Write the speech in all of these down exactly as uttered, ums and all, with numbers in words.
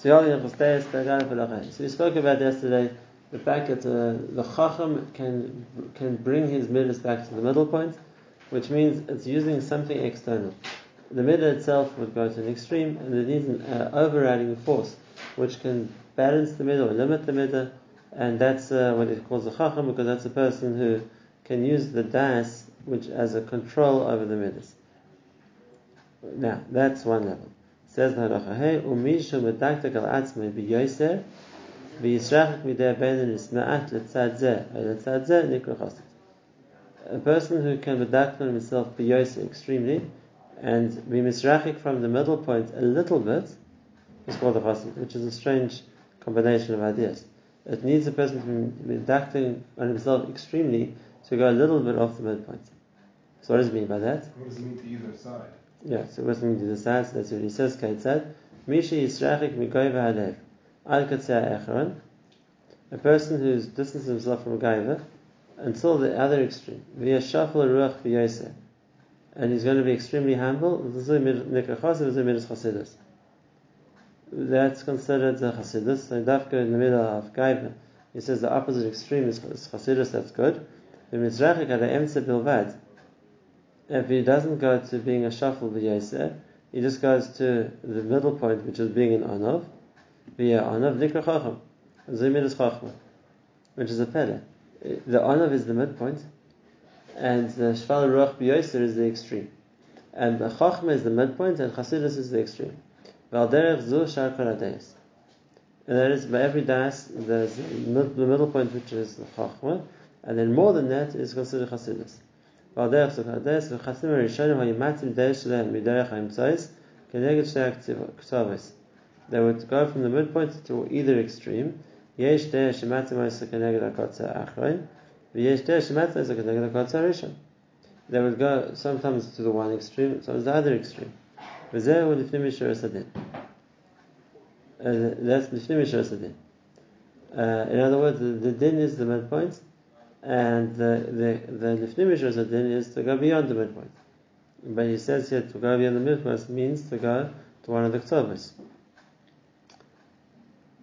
So we spoke about yesterday the fact that uh, the Chacham can can bring his midas back to the middle point, which means it's using something external. The midah itself would go to an extreme, and it needs an uh, overriding force which can balance the midah or limit the midah, and that's uh, what it calls a Chacham, because that's a person who can use the dais which as a control over the midas. Now, that's one level. Says Narachahe, Umishu Madaktak al Atzma bi Yoser, bi Yisrachik Mideh Benin Isma'at Letzadzeh, Letzadzeh Nikrochasit. A person who can medakt on himself bi Yoser extremely, and be Misrachik from the middle point a little bit, is called a Chasid, which is a strange combination of ideas. It needs a person to be medakting on himself extremely to go a little bit off the midpoint. So what does it mean by that? What does it mean to either side? Yeah, so what's mean to the side? So that's what he says, Kate said, Misha Yisrachik Migoiva Halev, Al Katsea Echaron, a person who's distanced himself from Gaiva until the other extreme, via Shafal Ruach Vyose, and he's going to be extremely humble. This is Chassidus. That's considered the Chassidus. So Dafka in the middle of Gaiva, he says the opposite extreme is Chassidus, that's good. If he doesn't go to being a shafal b'yaser, he just goes to the middle point, which is being an anov, via anov nikra chacham, zimidas chachma, which is a pele. The anov is the midpoint, and the shafal ruach b'yaser is the extreme, and the chachma is the midpoint, and chasidus is the extreme. Valderech zu shar kol hadayis, and that is by every dais there's the middle point, which is the chachma, and then more than that is considered chasidus. They would go from the midpoint to either extreme. They would go sometimes to the one extreme, sometimes the other extreme. And that's Lifnim Mishra Sadin. In other words, the, the din is the midpoint, and the the lifnim mishra sadin is to go beyond the midpoint. But he says here to go beyond the midpoint means to go to one of the ktavos.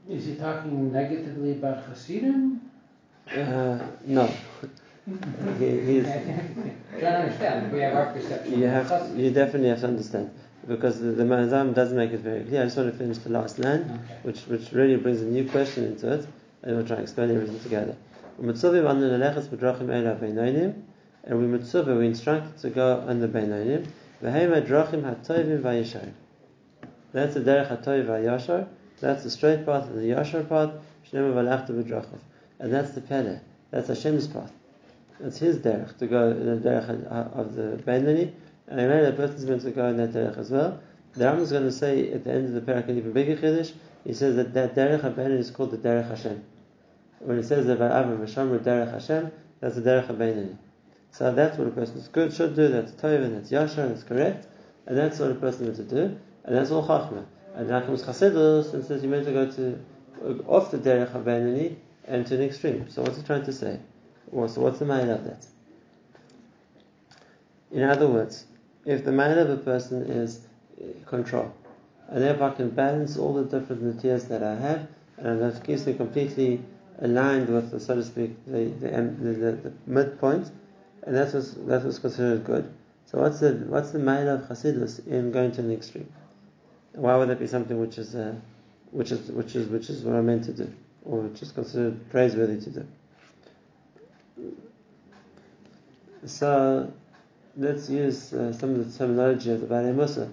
Is he talking negatively about Hasidim? Uh, no. he, he's, Don't understand. We have our perception. You have, you definitely have to understand, because the, the Ma'azam doesn't make it very clear. I just want to finish the last line, okay, which which really brings a new question into it, and we'll try to explain everything together. And we mitzvah, we instruct to go on the Beinonim. That's the derech hatoiv vayashar. That's the straight path and the yashar path. And that's the Pele. That's Hashem's path. That's His derech, to go in the derech of the Beinonim. And I know that person is meant to go in that derech as well. The Rambam is going to say at the end of the parak an even bigger chiddush. He says that that derech haBeinonim is called the derech Hashem. When it says that Avram Hashem derech Hashem, that's the derech haBeinonim. So that's what a person is good should do. That's tov and that's yashar. That's correct, and that's what a person is to do, and that's all chachma. And now comes Chassidus and says you meant to go to off the derech haBeinonim and to an extreme. So what's he trying to say? Well, so what's the ma'ala of that? In other words, if the ma'ala of a person is control, and if I can balance all the different natiyas that I have, and that keeps me completely aligned with, the, so to speak, the the, the, the, the midpoint, and that was that was considered good. So what's the what's the ma'ala of Chassidus in going to an extreme? Why would that be something which is uh, which is which is which is what I'm meant to do, or which is considered praiseworthy to do? So let's use uh, some of the terminology of the Bnei Musa.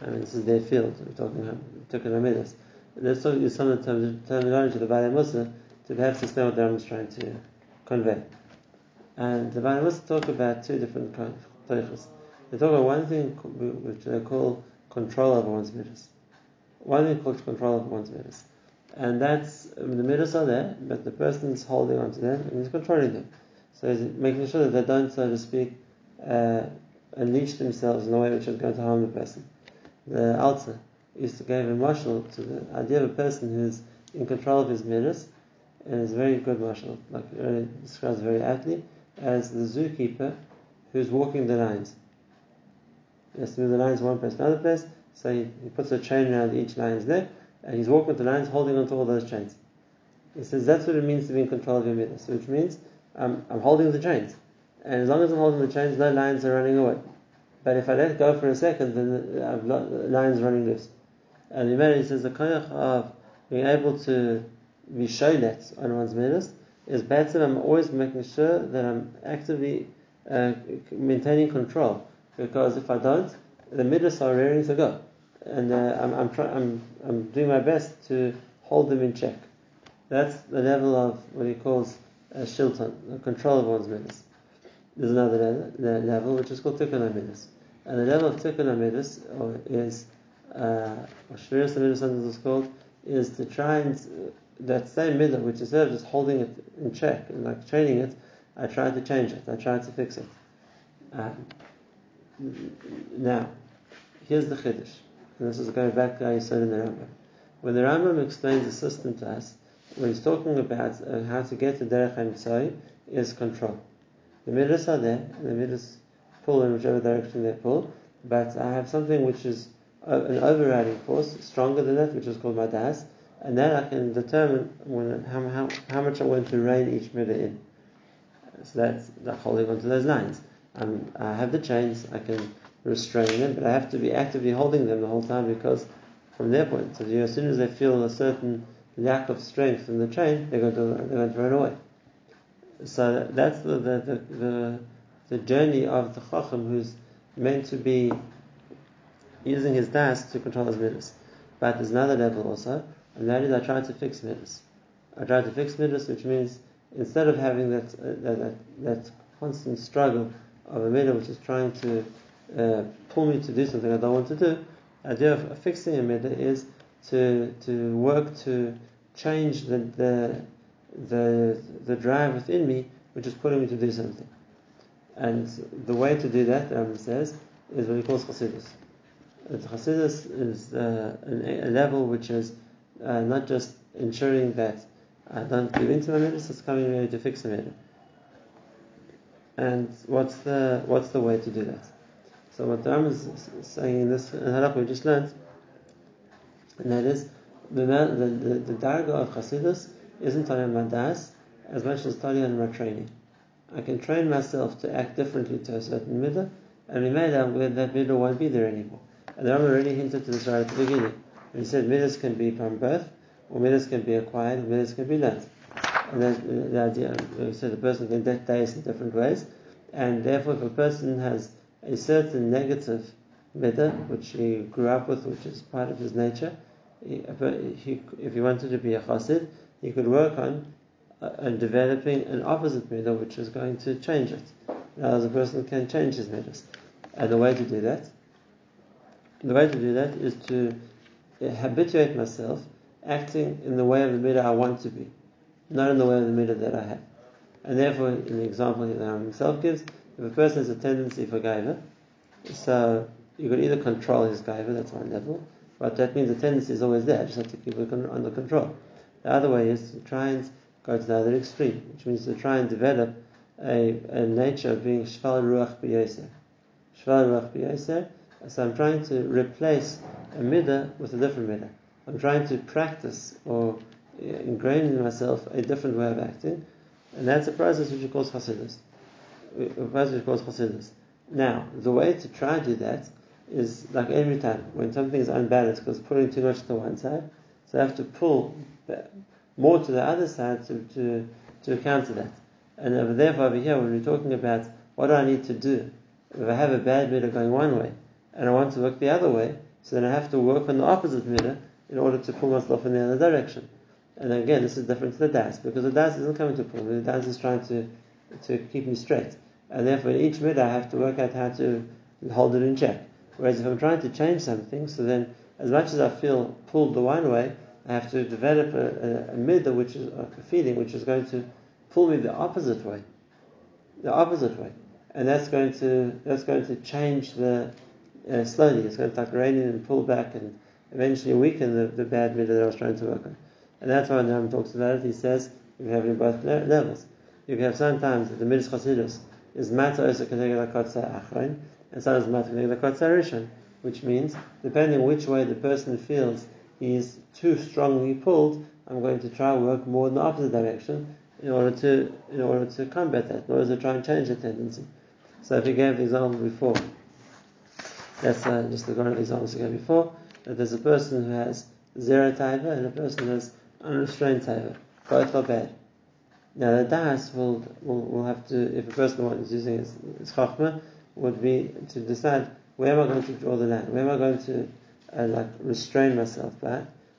I mean, this is their field. We're talking about Tikkun HaMidos. Let's talk, use some of the terminology of the Bnei Musa to perhaps explain what the Rambam is trying to convey. And the Bnei Musa talk about two different toiches. They talk about one thing which they call control over one's midas. One thing called control over one's midas. And that's, I mean, the midas are there, but the person's holding on to them and he's controlling them. So he's making sure that they don't, so to speak, uh, unleash themselves in a way which is going to harm the person. The Alter used to give a mashal to the idea of a person who's in control of his midas, and is a very good marshal, like it really describes very aptly, as the zookeeper who's walking the lions. He has to move the lions from one place to another place, so he, he puts a chain around each lion's neck, and he's walking with the lines, holding onto all those chains. He says that's what it means to be in control of your midas, which means um, I'm holding the chains, and as long as I'm holding the chains, no lions are running away. But if I let go for a second, then I have lions running loose. And the man, he says the koyach of being able to be shoylet on one's midas is better. I'm always making sure that I'm actively uh, maintaining control, because if I don't, the midas are raring to go, and uh, I'm I'm, try- I'm I'm doing my best to hold them in check. That's the level of what he calls uh, shilton, the control of one's midas. There's another le- level which is called tikkun hamidus, and the level of tikkun hamidus or is uh, or shviras hamidus, sometimes it's called, is to try and uh, that same midah which instead of just holding it in check and like training it, I try to change it. I try to fix it. Uh, Now, here's the Chiddush, and this is going back to Yisod in the Rambam. When the Rambam explains the system to us, what he's talking about uh, how to get to Derech HaMitzvah is control. The midas are there, and the midas pull in whichever direction they pull, but I have something which is uh, an overriding force, stronger than that, which is called my das, and then I can determine when, how, how, how much I want to rein each midah in. So that's like holding onto those lines. I'm, I have the chains, I can restrain them, but I have to be actively holding them the whole time, because from their point of view, as soon as they feel a certain lack of strength in the chain, they're going to, they're going to run away. So that's the the, the, the, the journey of the Chacham, who's meant to be using his das to control his midas. But there's another level also, and that is I try to fix midas. I try to fix midas, which means instead of having that uh, that, that that constant struggle of a midah which is trying to uh, pull me to do something I don't want to do, the idea of fixing a midah is to to work to change the, the the the drive within me which is pulling me to do something. And the way to do that, the Rambam says, is what he calls Chassidus. And Chassidus is uh, an, a level which is uh, not just ensuring that I don't give into my midah, it's coming really to fix the midah. And what's the what's the way to do that? So what the Rambam is saying in this halakha we just learned, and that is the the the, the darga of Chassidus isn't Tali on my das as much as Tali on my training. I can train myself to act differently to a certain midah, and we made out where that midah won't be there anymore. And the Rambam already hinted to this right at the beginning. He said midahs can be from birth, or midahs can be acquired, or midahs can be learned. And that's the idea. So the person can get days in different ways, and therefore, if a person has a certain negative midah which he grew up with, which is part of his nature, he, if he wanted to be a chassid, he could work on uh, developing an opposite midah which is going to change it. Now, the person can change his midahs, and the way to do that, the way to do that is to habituate myself acting in the way of the midah I want to be, not in the way of the midah that I have. And therefore, in the example that Rambam himself gives, if a person has a tendency for gaiva, so you can either control his gaiva, that's one level, but that means the tendency is always there, I just have to keep it under control. The other way is to try and go to the other extreme, which means to try and develop a, a nature of being shval ruach b'yoser. Shval ruach b'yoser, so I'm trying to replace a midah with a different midah. I'm trying to practice or ingrained in myself a different way of acting, and that's a process which he calls Chassidus. A process which he calls Chassidus. Now, the way to try to do that is like every time when something is unbalanced because pulling too much to one side, so I have to pull more to the other side to to, to counter that. And over therefore over here, when we're talking about what do I need to do if I have a bad midah going one way and I want to work the other way, so then I have to work on the opposite midah in order to pull myself in the other direction. And again, this is different to the das, because the das isn't coming to pull me, the das is trying to to keep me straight. And therefore, in each midah I have to work out how to hold it in check. Whereas if I'm trying to change something, so then as much as I feel pulled the one way, I have to develop a, a, a midah, which is a feeling which is going to pull me the opposite way, the opposite way, and that's going to that's going to change the uh, slowly. It's going to like rein in and pull back and eventually weaken the, the bad midah that I was trying to work on. And that's why the Rambam talks about it. He says you have it in both le- levels. You have sometimes the midas chassidus is mata osa keneged hakotzer achron, and sometimes mata keneged hakotzer rishon, which means depending which way the person feels is too strongly pulled, I'm going to try and work more in the opposite direction in order to in order to combat that, in order to try and change the tendency. So if we gave the example before, that's uh, just the one of the examples we gave before, that there's a person who has zero taiva and a person who has unrestrained taiva. Both are bad. Now the da'as will, will will have to, if a person is using his, his chachma, would be to decide, where am I going to draw the line? Where am I going to uh, like restrain myself by?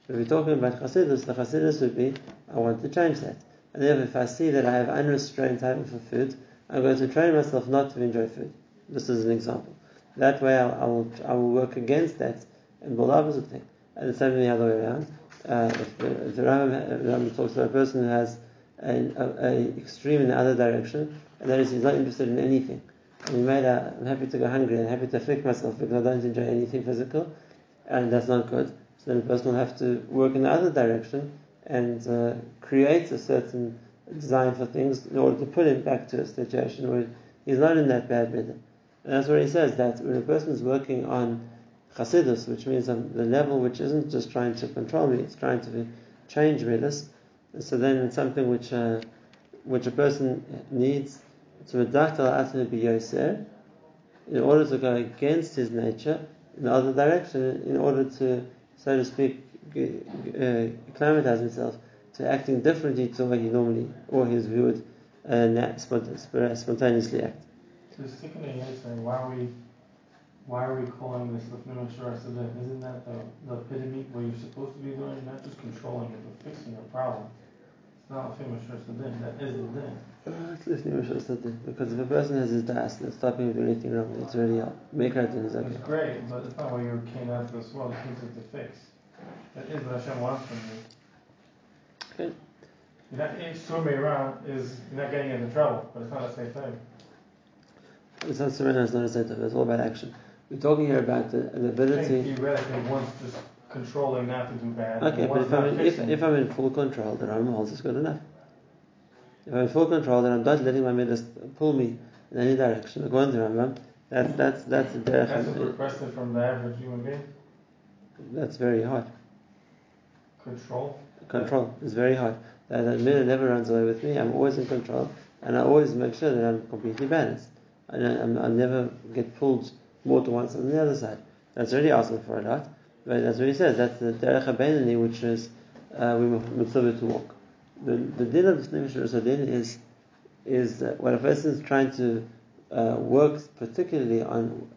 If we're talking about chassidus, the chassidus would be, I want to change that. And therefore, if I see that I have unrestrained time for food, I'm going to train myself not to enjoy food. This is an example. That way, I, I will I will work against that and build up as a thing. And the same the other way around. Uh, if the, if the Rambam talks about a person who has an extreme in the other direction, and that is he's not interested in anything. And he made a, I'm happy to go hungry, I'm happy to afflict myself because I don't enjoy anything physical, and that's not good. So then the person will have to work in the other direction and uh, create a certain design for things in order to put him back to a situation where he's not in that bad rhythm. And that's where he says that when a person is working on chassidus, which means on the level which isn't just trying to control me, it's trying to change me, this, so then it's something which uh, which a person needs to redact al-atna bi-yoseh in order to go against his nature in the other direction, in order to, so to speak, uh, acclimatize himself to acting differently to what he normally, or his he would uh, spontaneously act. So the second thing is saying, why are we, why are we calling this lifnim shara sadiq? Isn't that the, the epitome of what you're supposed to be doing? Not just controlling it, but fixing your problem. It's not lifnim shara sadiq. That is the thing. It's lifnim shara sadiq, because if a person has his da'as, it's stopping him from doing anything wrong. It's really help. Make her do his okay. It's great, but it's not why you came out for this world. It needs it to fix. That is what Hashem wants from you. Good. You're not, it's the way around, is you're not getting into trouble, but it's not the same thing. It's not surrender, it's not the same thing. It's all about action. We're talking here about the, the ability. I think theoretically, one's just controlling not to do bad. Okay, but if I'm, if, if I'm in full control, then I'm holds is good enough. If I'm in full control, then I'm not letting my midas pull me in any direction. According to Rambam, that's that's that's a derech. That's a requested from the average human being. That's very hard. Control. Control is very hard. That mirror never runs away with me. I'm always in control, and I always make sure that I'm completely balanced. I I'm, I never get pulled more to one side than the other side. That's really asking for a lot, but that's what he says. That's the derech habenini, which is uh, we mitzvah to walk. The the deal of the Nefesh Sadiq is is that when a person is trying to uh, work particularly on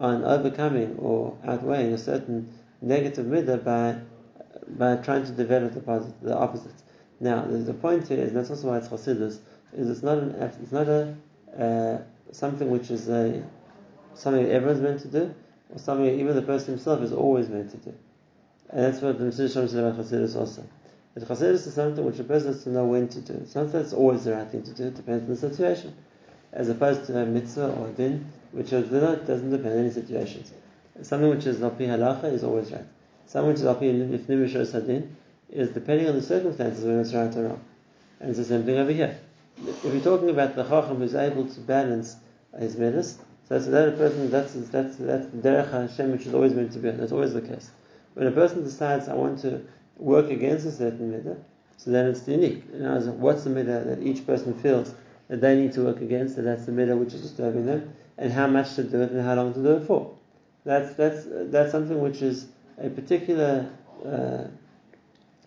on overcoming or outweighing a certain negative midah by by trying to develop the positive, the opposite. Now, the point here is that's also why it's chassidus. Is it's not an it's not a uh, something which is a something that everyone's meant to do, or something that even the person himself is always meant to do. And that's what the Mitzvah Shem said about chassidus also. That chassidus is something which a person has to know when to do. It's not that it's always the right thing to do. It depends on the situation, as opposed to a mitzvah or a din, which is not doesn't depend on any situations. Something which is al pi halacha is always right. Something which is al pi lifnim mishur sadin is depending on the circumstances when it's right or wrong. And it's the same thing over here. If you're talking about the chacham who's able to balance his midas, so that's that a person that's that's that's the derech Hashem which is always meant to be. That's always the case. When a person decides I want to work against a certain midah, so then it's unique. You know, what's the midah that each person feels that they need to work against, and that's the midah which is disturbing them, and how much to do it and how long to do it for. That's that's that's something which is a particular uh,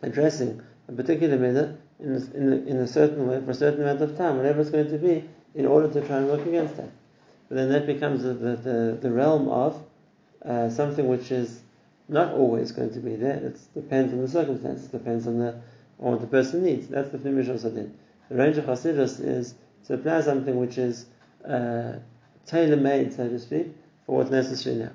addressing a particular midah in a, in, a, in a certain way for a certain amount of time, whatever it's going to be, in order to try and work against that. But then that becomes the the, the realm of uh, something which is not always going to be there. It depends on the circumstances. Depends on the on what the person needs. That's the finish of Sadin. The range of Hasidus is to apply something which is uh, tailor-made, so to speak, for what's necessary now.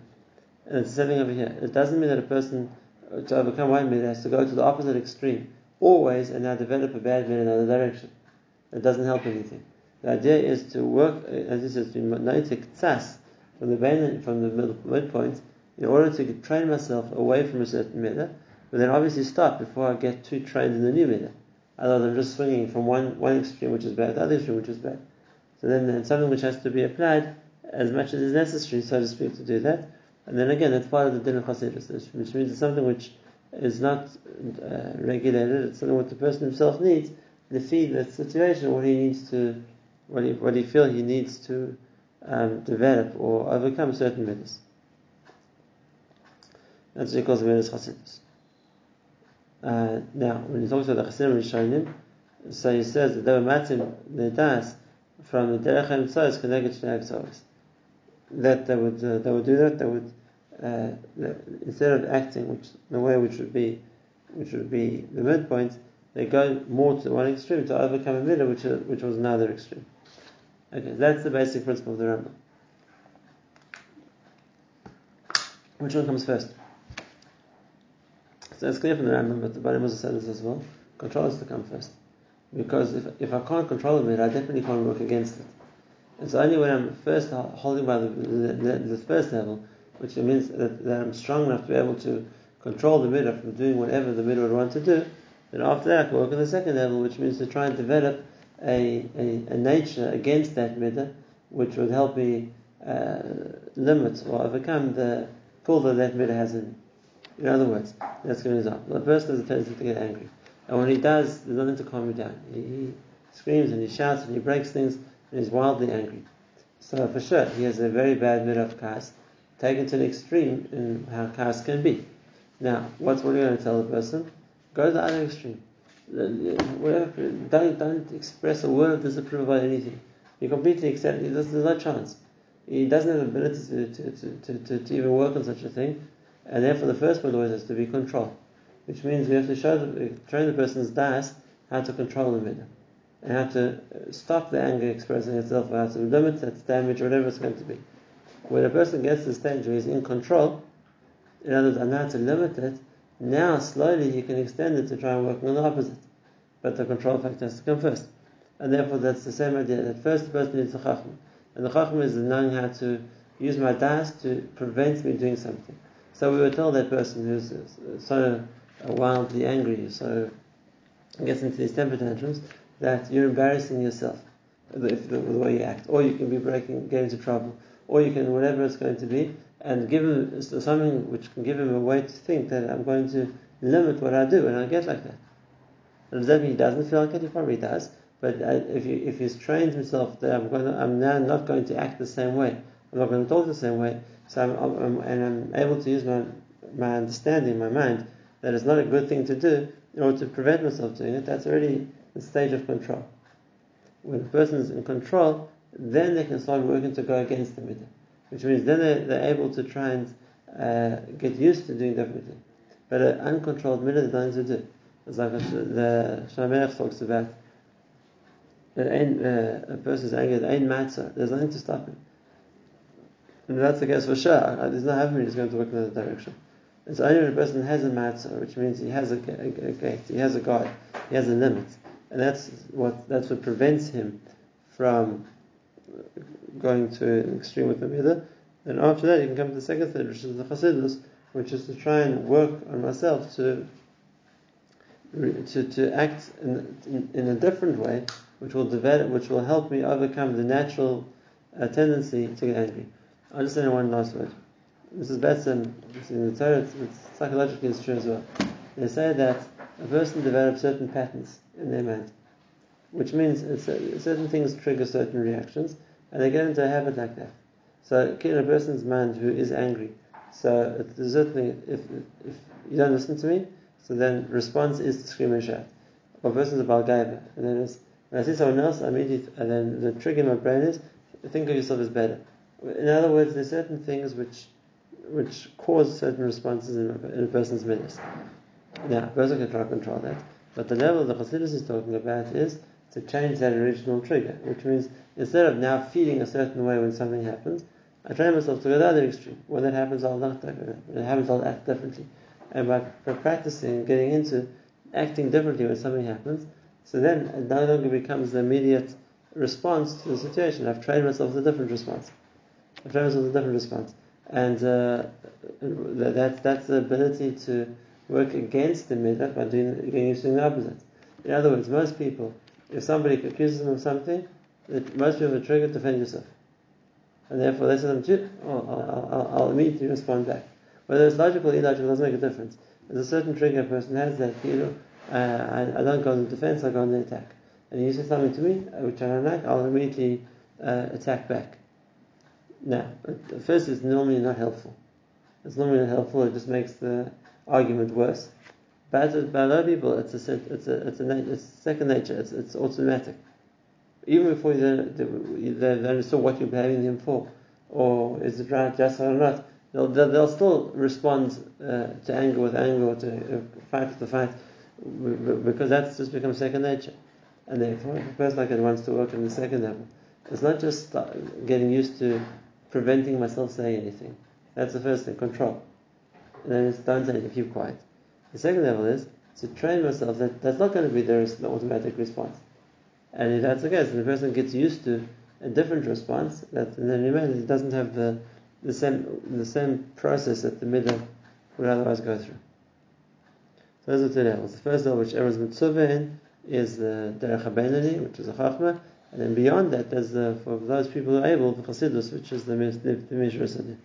And it's the same thing over here. It doesn't mean that a person, to overcome one midah, has to go to the opposite extreme always and now develop a bad midah in another direction. It doesn't help anything. The idea is to work, as it says, to notik tzas from the from the midpoint in order to train myself away from a certain midah, but then obviously stop before I get too trained in the new midah. Otherwise, I'm just swinging from one, one extreme which is bad to the other extreme which is bad. So then it's something which has to be applied as much as is necessary, so to speak, to do that. And then again, that's part of the din of chassidus, which means it's something which is not uh, regulated. It's something what the person himself needs. The feed that situation, what he needs to, what he, what he feel he needs to um, develop or overcome certain matters. That's what he calls the matters chassidus. Uh, now, when he talks about the chassidim rishonim, so he says that they were matim the das from the derech hamtzos connected to the acts. That they would uh, they would do that. They would uh, instead of acting which the way which would be which would be the midpoint. They go more to one extreme to overcome a middle, which is, which was another extreme. Okay, that's the basic principle of the Rambam. Which one comes first? So it's clear from the Rambam, but the Baal Shem Tov said this as well. Control has to come first, because if if I can't control it, I definitely can't work against it. It's only when I'm first holding by the the, the first level, which means that, that I'm strong enough to be able to control the middle from doing whatever the middle would want to do. Then after that, I can work on the second level, which means to try and develop a, a, a nature against that middah, which would help me uh, limit or overcome the pull that that middah has in me. In other words, let's give an example. The person has a tendency to get angry. And when he does, there's nothing to calm me down. He, he screams and he shouts and he breaks things and he's wildly angry. So for sure, he has a very bad middah of chaos, taken to an extreme in how chaos can be. Now, what's what are you going to tell the person? Go to the other extreme. Whatever, don't, don't express a word of disapproval about anything. You completely accept it. There's no chance. He doesn't have the ability to, to, to, to, to, to even work on such a thing. And therefore the first point always has to be control. Which means we have to show the, train the person's das how to control the middle. And how to stop the anger expressing itself, or how to limit its damage, whatever it's going to be. When a person gets to the stage where he's in control, in other words, I know how to limit it, now, slowly, you can extend it to try and work on the opposite. But the control factor has to come first. And therefore, that's the same idea. That first, the person needs the chachma. And the chachma is knowing how to use my das to prevent me doing something. So we would tell that person who's so wildly angry, so gets into these temper tantrums, that you're embarrassing yourself with the way you act. Or you can be breaking, getting into trouble. Or you can, whatever it's going to be, and give him something which can give him a way to think that I'm going to limit what I do when I get like that. And does that mean he doesn't feel like it? He probably does. But if he, if he's trained himself that I'm going to, I'm now not going to act the same way, I'm not going to talk the same way, so I'm, I'm, I'm and I'm able to use my my understanding, my mind, that it's not a good thing to do in order to prevent myself doing it. That's already the stage of control. When a person is in control, then they can start working to go against the middah. Which means then they're, they're able to try and uh, get used to doing different things. But an uncontrolled middah, there's nothing to do. It's like a, the Shlomo talks about that uh, a person's anger, there's nothing to stop him. And if that's the case for sure, there's no having he's going to work in another direction. It's only when a person has a matzah, which means he has a, a, a gate, he has a guard, he has a limit. And that's what that's what prevents him from going to an extreme with the middah. Then after that you can come to the second stage, which is the chassidus, which is to try and work on myself to to, to act in, in, in a different way, which will develop, which will help me overcome the natural uh, tendency to get angry. I'll just say one last word. This is Batson, it's in the Torah, it's, it's psychologically it's true as well. They say that a person develops certain patterns in their mind, which means it's, uh, certain things trigger certain reactions, and they get into a habit like that. So, in a person's mind who is angry, so it's certainly if, if you don't listen to me, so then response is to scream and shout. Or a person's a balgaiva, and then it's, when I see someone else, I immediately, and then the trigger in my brain is think of yourself as better. In other words, there's certain things which which cause certain responses in a, in a person's minds. Now, a person can try to control that, but the level the Chassidus is talking about is to change that original trigger, which means instead of now feeling a certain way when something happens, I train myself to go to the other extreme. When that happens, I'll not act differently. When it happens, I'll act differently. And by, by practicing, getting into acting differently when something happens, so then it no longer becomes the immediate response to the situation. I've trained myself to a different response. I've trained myself to a different response. And uh, that, that's the ability to work against the middah by doing, doing the opposite. In other words, most people, if somebody accuses them of something, it most people are triggered to defend yourself. And therefore they say, I'll, I'll, I'll, I'll immediately respond back. Whether it's logical or illogical, it doesn't make a difference. There's a certain trigger a person has that, you know, uh, I, I don't go on the defense, I go on the attack. And he says something to me, which I don't like, I'll immediately uh, attack back. Now, at first it's normally not helpful. It's normally not helpful, it just makes the argument worse. But by a lot of people, it's a, it's a, it's a, it's second nature, it's, it's automatic. Even before they, they, they understand what you're blaming them for, or is it right, just or not, they'll, they'll still respond uh, to anger with anger, or to uh, fight with the fight, because that's just become second nature. And therefore, a person like that wants to work on the second level. It's not just getting used to preventing myself saying anything. That's the first thing, control. And then it's don't say anything, keep quiet. The second level is to train myself that that's not going to be the, res- the automatic response. And if that's the case, and the person gets used to a different response, that and then remember it doesn't have the the same the same process that the middle would otherwise go through. So those are two levels. The first level, which everyone's mitzvah in, is the Derech HaBeinoni, which is a Chachma, and then beyond that, there's the, for those people who are able, the Chassidus, which is the, the, the Mishra Seder.